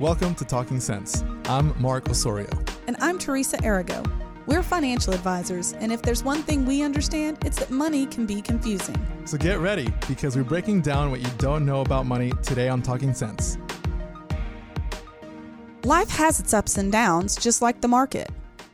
Welcome to Talking Sense. I'm Mark Osorio. And I'm Teresa Arago. We're financial advisors, and if there's one thing we understand, it's that money can be confusing. So get ready, because we're breaking down what you don't know about money today on Talking Sense. Life has its ups and downs, just like the market.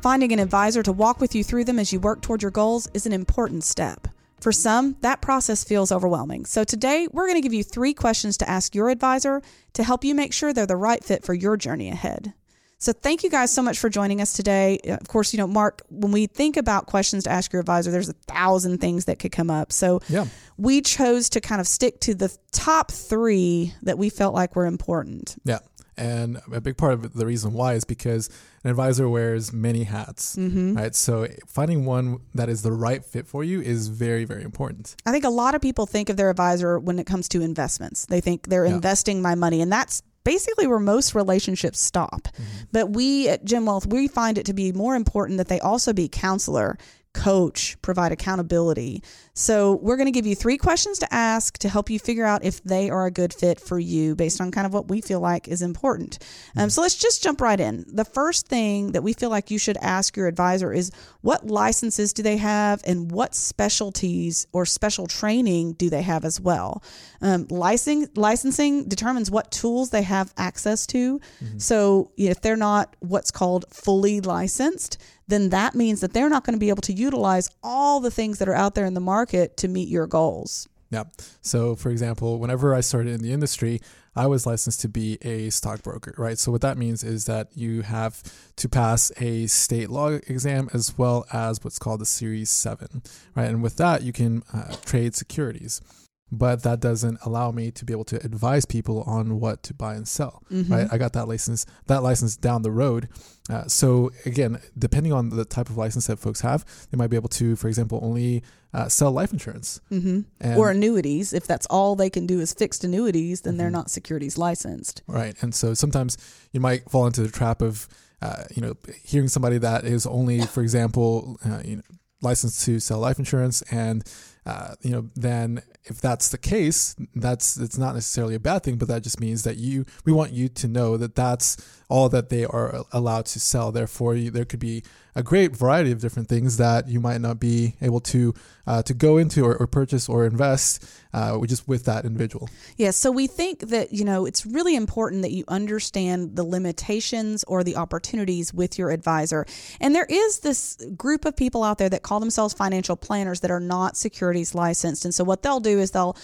Finding an advisor to walk with you through them as you work toward your goals is an important step. For some, that process feels overwhelming. So today, we're going to give you 3 questions to ask your advisor to help you make sure they're the right fit for your journey ahead. So thank you guys so much for joining us today. Of course, you know, Mark, when we think about questions to ask your advisor, there's 1,000 things that could come up. So we chose to kind of stick to the top 3 that we felt like were important. Yeah. And a big part of the reason why is because an advisor wears many hats, right? So finding one that is the right fit for you is very, very important. I think a lot of people think of their advisor when it comes to investments. They think they're investing my money, and that's basically where most relationships stop. But we at GenWealth, we find it to be more important that they also be counselor, coach, provide accountability. So we're going to give you 3 questions to ask to help you figure out if they are a good fit for you based on kind of what we feel like is important. So let's just jump right in. The first thing that we feel like you should ask your advisor is, what licenses do they have and what specialties or special training do they have as well? Licensing determines what tools they have access to. So if they're not what's called fully licensed, then that means that they're not going to be able to utilize all the things that are out there in the market to meet your goals. Yeah. So for example, whenever I started in the industry, I was licensed to be a stockbroker, right? So what that means is that you have to pass a state law exam as well as what's called the Series 7, right? And with that, you can trade securities. But that doesn't allow me to be able to advise people on what to buy and sell, right? I got that license down the road. So again, depending on the type of license that folks have, they might be able to, for example, only sell life insurance. Or annuities. If that's all they can do is fixed annuities, then they're not securities licensed. Right. And so sometimes you might fall into the trap of, hearing somebody that is only, for example, licensed to sell life insurance, and then if that's the case, it's not necessarily a bad thing, but that just means that we want you to know that that's all that they are allowed to sell. Therefore, there could be a great variety of different things that you might not be able to go into or purchase or invest just with that individual. Yeah, so we think that, it's really important that you understand the limitations or the opportunities with your advisor. And there is this group of people out there that call themselves financial planners that are not securities licensed. And so what they'll do is they'll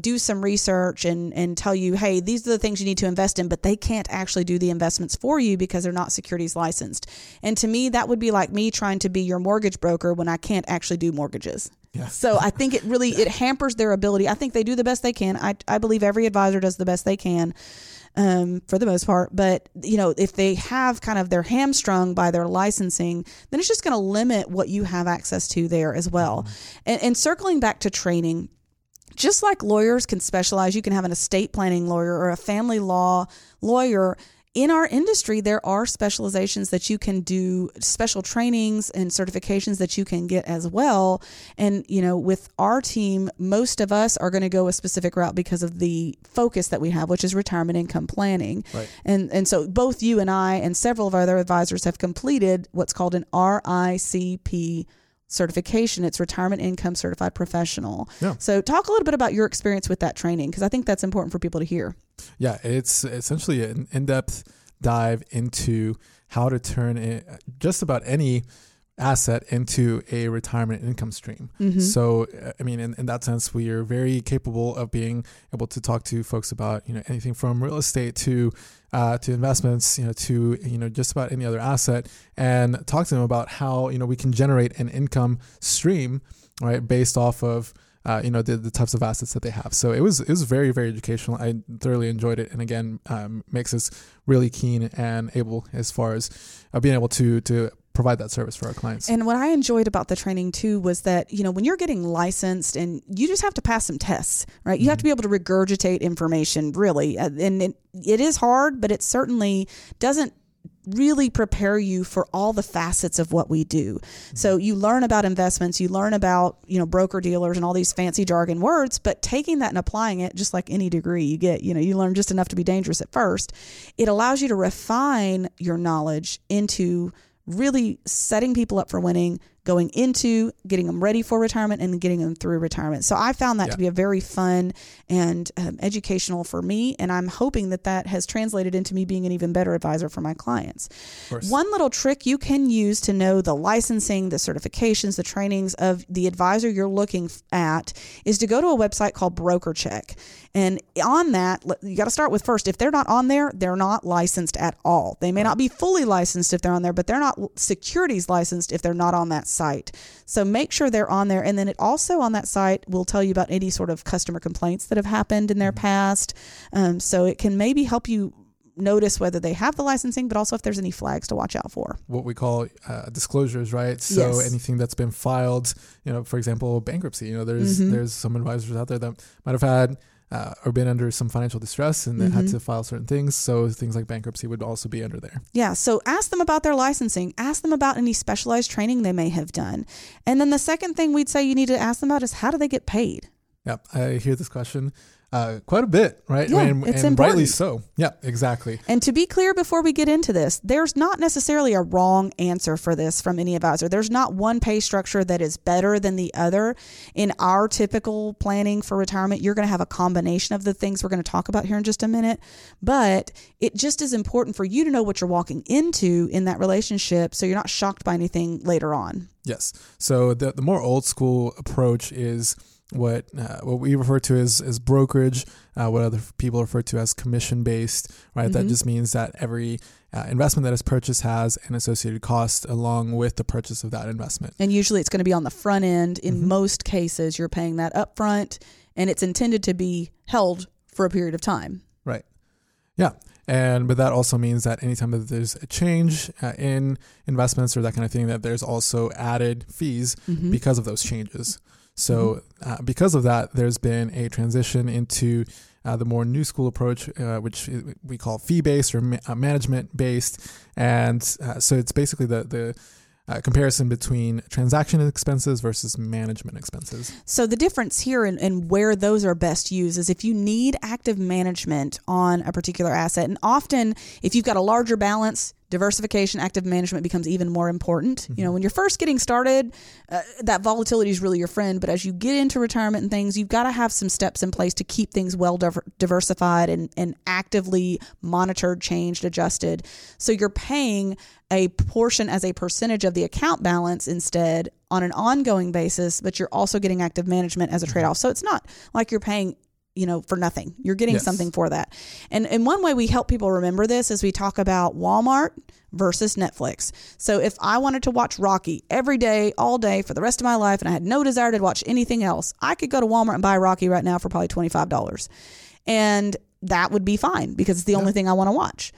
do some research and tell you, hey, these are the things you need to invest in, but they can't actually do the investments for you because they're not securities licensed. And to me, that would be like me trying to be your mortgage broker when I can't actually do mortgages. Yeah. So I think it hampers their ability. I think they do the best they can. I believe every advisor does the best they can for the most part. But, if they have kind of their hamstrung by their licensing, then it's just going to limit what you have access to there as well. And circling back to training, just like lawyers can specialize, you can have an estate planning lawyer or a family law lawyer. In our industry, there are specializations that you can do, special trainings and certifications that you can get as well. And, with our team, most of us are going to go a specific route because of the focus that we have, which is retirement income planning. Right. And so both you and I and several of our other advisors have completed what's called an RICP certification. It's Retirement Income Certified Professional. Yeah. So talk a little bit about your experience with that training, because I think that's important for people to hear. Yeah, it's essentially an in-depth dive into how to turn just about any asset into a retirement income stream. So, I mean, in that sense, we are very capable of being able to talk to folks about, anything from real estate to investments, to, just about any other asset, and talk to them about how, we can generate an income stream, right, based off of the types of assets that they have. So it was very, very educational. I thoroughly enjoyed it. And again, makes us really keen and able as far as being able to provide that service for our clients. And what I enjoyed about the training too was that, when you're getting licensed and you just have to pass some tests, right? You have to be able to regurgitate information, really. And it is hard, but it certainly doesn't really prepare you for all the facets of what we do. So you learn about investments, you learn about, you know, broker dealers and all these fancy jargon words, but taking that and applying it, just like any degree you get, you know, you learn just enough to be dangerous at first. It allows you to refine your knowledge into really setting people up for winning, going into getting them ready for retirement and getting them through retirement. So I found that to be a very fun and educational for me. And I'm hoping that that has translated into me being an even better advisor for my clients. One little trick you can use to know the licensing, the certifications, the trainings of the advisor you're looking at is to go to a website called Broker Check. And on that, you got to start with first, if they're not on there, they're not licensed at all. They may not be fully licensed if they're on there, but they're not securities licensed if they're not on that site. So make sure they're on there. And then it also on that site will tell you about any sort of customer complaints that have happened in their past. So it can maybe help you notice whether they have the licensing, but also if there's any flags to watch out for. What we call disclosures, right? So anything that's been filed, you know, for example, bankruptcy, you know, there's some advisors out there that might have had or been under some financial distress and they had to file certain things. So things like bankruptcy would also be under there. Yeah. So ask them about their licensing. Ask them about any specialized training they may have done. And then the second thing we'd say you need to ask them about is how do they get paid? Yeah. I hear this question quite a bit, right? Yeah, and rightly so. Yeah, exactly. And to be clear before we get into this, there's not necessarily a wrong answer for this from any advisor. There's not one pay structure that is better than the other. In our typical planning for retirement, you're going to have a combination of the things we're going to talk about here in just a minute. But it just is important for you to know what you're walking into in that relationship so you're not shocked by anything later on. Yes. So the more old school approach is what we refer to as brokerage, what other people refer to as commission-based, right? That just means that every investment that is purchased has an associated cost along with the purchase of that investment. And usually it's going to be on the front end. In most cases, you're paying that up front, and it's intended to be held for a period of time. Right. Yeah. But that also means that anytime that there's a change in investments or that kind of thing, that there's also added fees because of those changes. So because of that, there's been a transition into the more new school approach, which we call fee-based or management-based. And so it's basically the comparison between transaction expenses versus management expenses. So the difference here and where those are best used is if you need active management on a particular asset. And often if you've got a larger balance, diversification, active management becomes even more important. You know, when you're first getting started, that volatility is really your friend. But as you get into retirement and things, you've got to have some steps in place to keep things well diversified and actively monitored, changed, adjusted. So you're paying a portion as a percentage of the account balance instead on an ongoing basis, but you're also getting active management as a trade-off. So it's not like you're paying, you know, for nothing. You're getting something for that. And one way we help people remember this is we talk about Walmart versus Netflix. So if I wanted to watch Rocky every day, all day for the rest of my life, and I had no desire to watch anything else, I could go to Walmart and buy Rocky right now for probably $25. And that would be fine because it's the only thing I want to watch.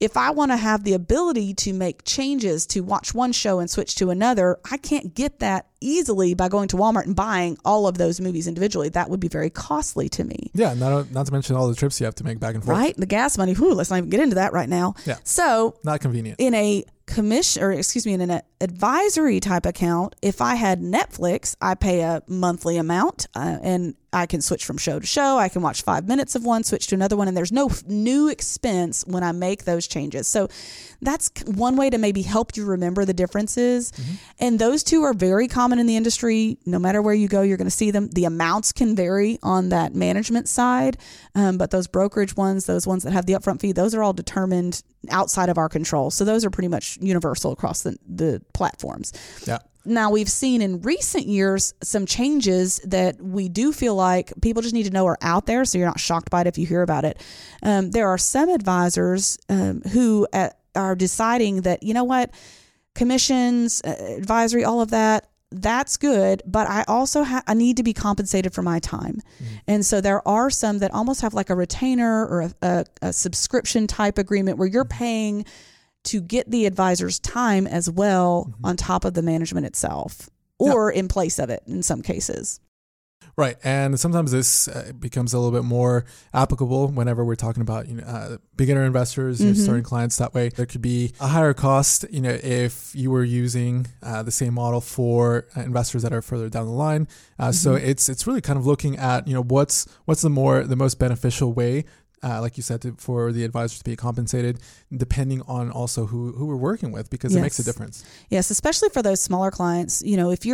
If I want to have the ability to make changes to watch one show and switch to another, I can't get that easily by going to Walmart and buying all of those movies individually. That would be very costly to me. Yeah, not to mention all the trips you have to make back and forth. Right? The gas money. Whew, let's not even get into that right now. Yeah. So, not convenient. In a an advisory type account, if I had Netflix, I pay a monthly amount and I can switch from show to show. I can watch 5 minutes of one, switch to another one, and there's no new expense when I make those changes. So that's one way to maybe help you remember the differences. And those two are very common in the industry. No matter where you go, you're going to see them. The amounts can vary on that management side, but those brokerage ones, those ones that have the upfront fee, those are all determined outside of our control. So those are pretty much universal across the platforms. Yeah. Now, we've seen in recent years some changes that we do feel like people just need to know are out there, so you're not shocked by it if you hear about it. There are some advisors who are deciding that, you know what, commissions, advisory, all of that, that's good, but I also I need to be compensated for my time. And so there are some that almost have like a retainer or a subscription type agreement where you're paying to get the advisor's time as well on top of the management itself or in place of it in some cases. Right. And sometimes this becomes a little bit more applicable whenever we're talking about beginner investors, mm-hmm. starting clients that way. There could be a higher cost, if you were using the same model for investors that are further down the line. Mm-hmm. So it's really kind of looking at, what's the most beneficial way, like you said, for the advisors to be compensated, depending on also who we're working with, because it makes a difference. Yes, especially for those smaller clients. If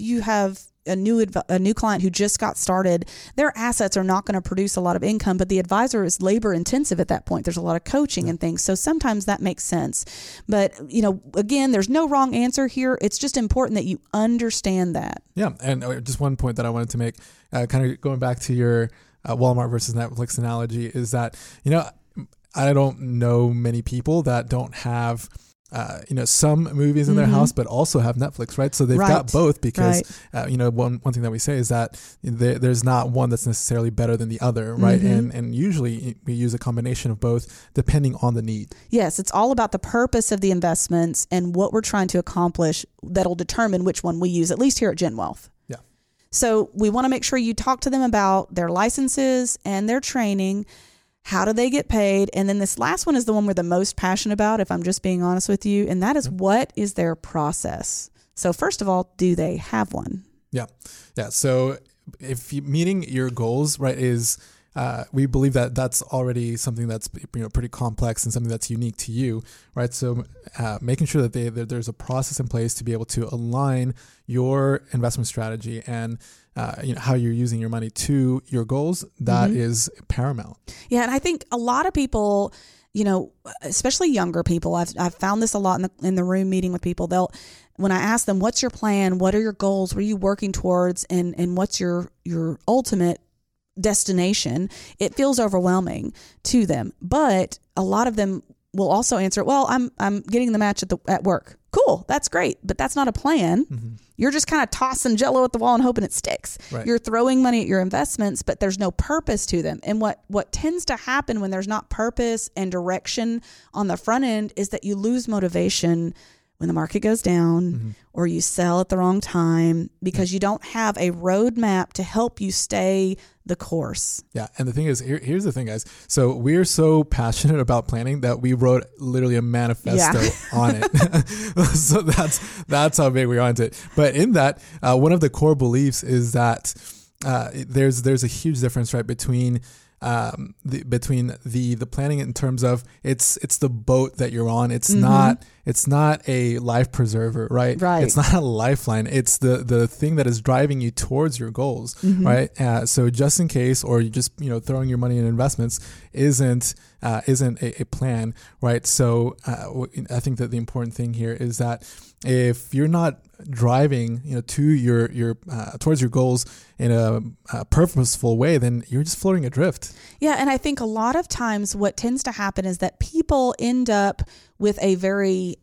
you have a new client who just got started, their assets are not going to produce a lot of income, but the advisor is labor intensive at that point. There's a lot of coaching and things. So sometimes that makes sense. But, again, there's no wrong answer here. It's just important that you understand that. Yeah. And just one point that I wanted to make, kind of going back to your Walmart versus Netflix analogy, is that, I don't know many people that don't have some movies in their house, but also have Netflix, right? So they've got both because, one thing that we say is that there's not one that's necessarily better than the other, right? Mm-hmm. And usually we use a combination of both depending on the need. Yes, it's all about the purpose of the investments and what we're trying to accomplish that'll determine which one we use, at least here at GenWealth. So we want to make sure you talk to them about their licenses and their training. How do they get paid? And then this last one is the one we're the most passionate about, if I'm just being honest with you. And that is, what is their process? So first of all, do they have one? Yeah. Yeah. So if meeting your goals, right, is... we believe that that's already something that's pretty complex and something that's unique to you, right? So making sure that there's a process in place to be able to align your investment strategy and how you're using your money to your goals, that is paramount. Yeah, and I think a lot of people, especially younger people, I've found this a lot in the room meeting with people. When I ask them, "What's your plan? What are your goals? What are you working towards? And what's your ultimate destination?" It feels overwhelming to them, but a lot of them will also answer, "Well, I'm getting the match at work." Cool, that's great, but that's not a plan. Mm-hmm. You're just kind of tossing jello at the wall and hoping it sticks. Right. You're throwing money at your investments, but there's no purpose to them. And what tends to happen when there's not purpose and direction on the front end is that you lose motivation when the market goes down, or you sell at the wrong time, because you don't have a roadmap to help you stay the course. Yeah. And the thing is, here's the thing, guys. So we're so passionate about planning that we wrote literally a manifesto on it. So that's how big we are into it. But in that, one of the core beliefs is that there's a huge difference, right, between the planning in terms of it's the boat that you're on. It's not a life preserver, right? Right. It's not a lifeline. It's the thing that is driving you towards your goals, right? So just in case, or you just throwing your money in investments isn't a plan, right? So I think that the important thing here is that if you're not driving, to your towards your goals in a purposeful way, then you're just floating adrift. Yeah, and I think a lot of times what tends to happen is that people end up with a very,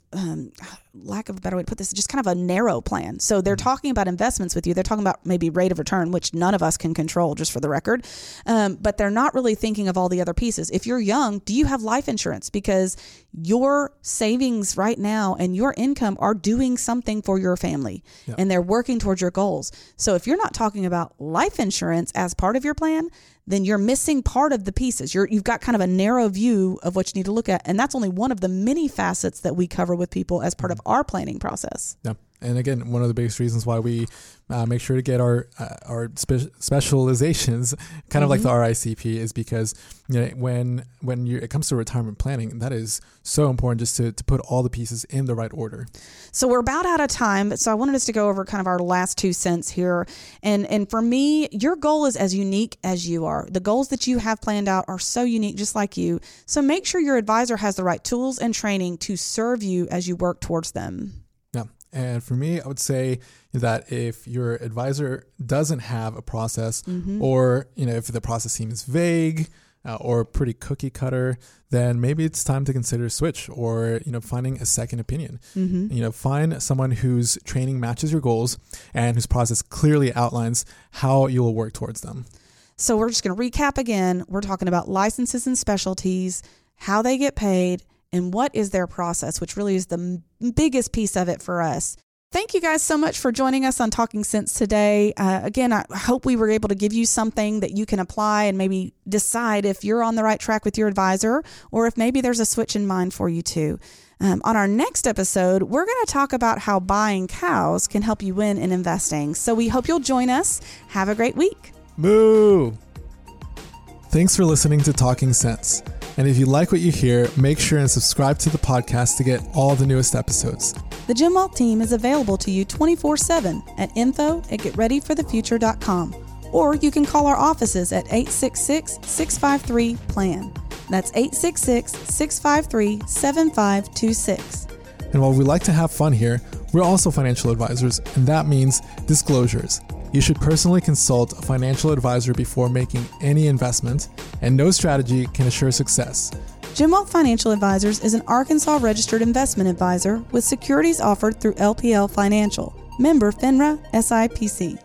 lack of a better way to put this, just kind of a narrow plan. So they're talking about investments with you. They're talking about maybe rate of return, which none of us can control, just for the record. But they're not really thinking of all the other pieces. If you're young, do you have life insurance? Because your savings right now and your income are doing something for your family, and they're working towards your goals. So if you're not talking about life insurance as part of your plan, then you're missing part of the pieces. You've got kind of a narrow view of what you need to look at. And that's only one of the many facets that we cover with people as part of our planning process. Yeah. And again, one of the biggest reasons why we make sure to get our specializations, kind of like the RICP, is because when it comes to retirement planning, that is so important, just to put all the pieces in the right order. So we're about out of time, so I wanted us to go over kind of our last 2 cents here. And for me, your goal is as unique as you are. The goals that you have planned out are so unique, just like you. So make sure your advisor has the right tools and training to serve you as you work towards them. And for me, I would say that if your advisor doesn't have a process, or if the process seems vague or pretty cookie cutter, then maybe it's time to consider a switch, or finding a second opinion. Find someone whose training matches your goals and whose process clearly outlines how you will work towards them. So we're just going to recap again. We're talking about licenses and specialties, how they get paid, and what is their process, which really is the biggest piece of it for us. Thank you guys so much for joining us on Talking Sense today. Again, I hope we were able to give you something that you can apply and maybe decide if you're on the right track with your advisor or if maybe there's a switch in mind for you too. On our next episode, we're going to talk about how buying cows can help you win in investing. So we hope you'll join us. Have a great week. Moo! Thanks for listening to Talking Sense. And if you like what you hear, make sure and subscribe to the podcast to get all the newest episodes. The GenWealth team is available to you 24/7 at info@getreadyforthefuture.com. Or you can call our offices at 866-653-PLAN. That's 866-653-7526. And while we like to have fun here, we're also financial advisors, and that means disclosures. You should personally consult a financial advisor before making any investment, and no strategy can assure success. GenWealth Financial Advisors is an Arkansas-registered investment advisor with securities offered through LPL Financial, member FINRA, SIPC.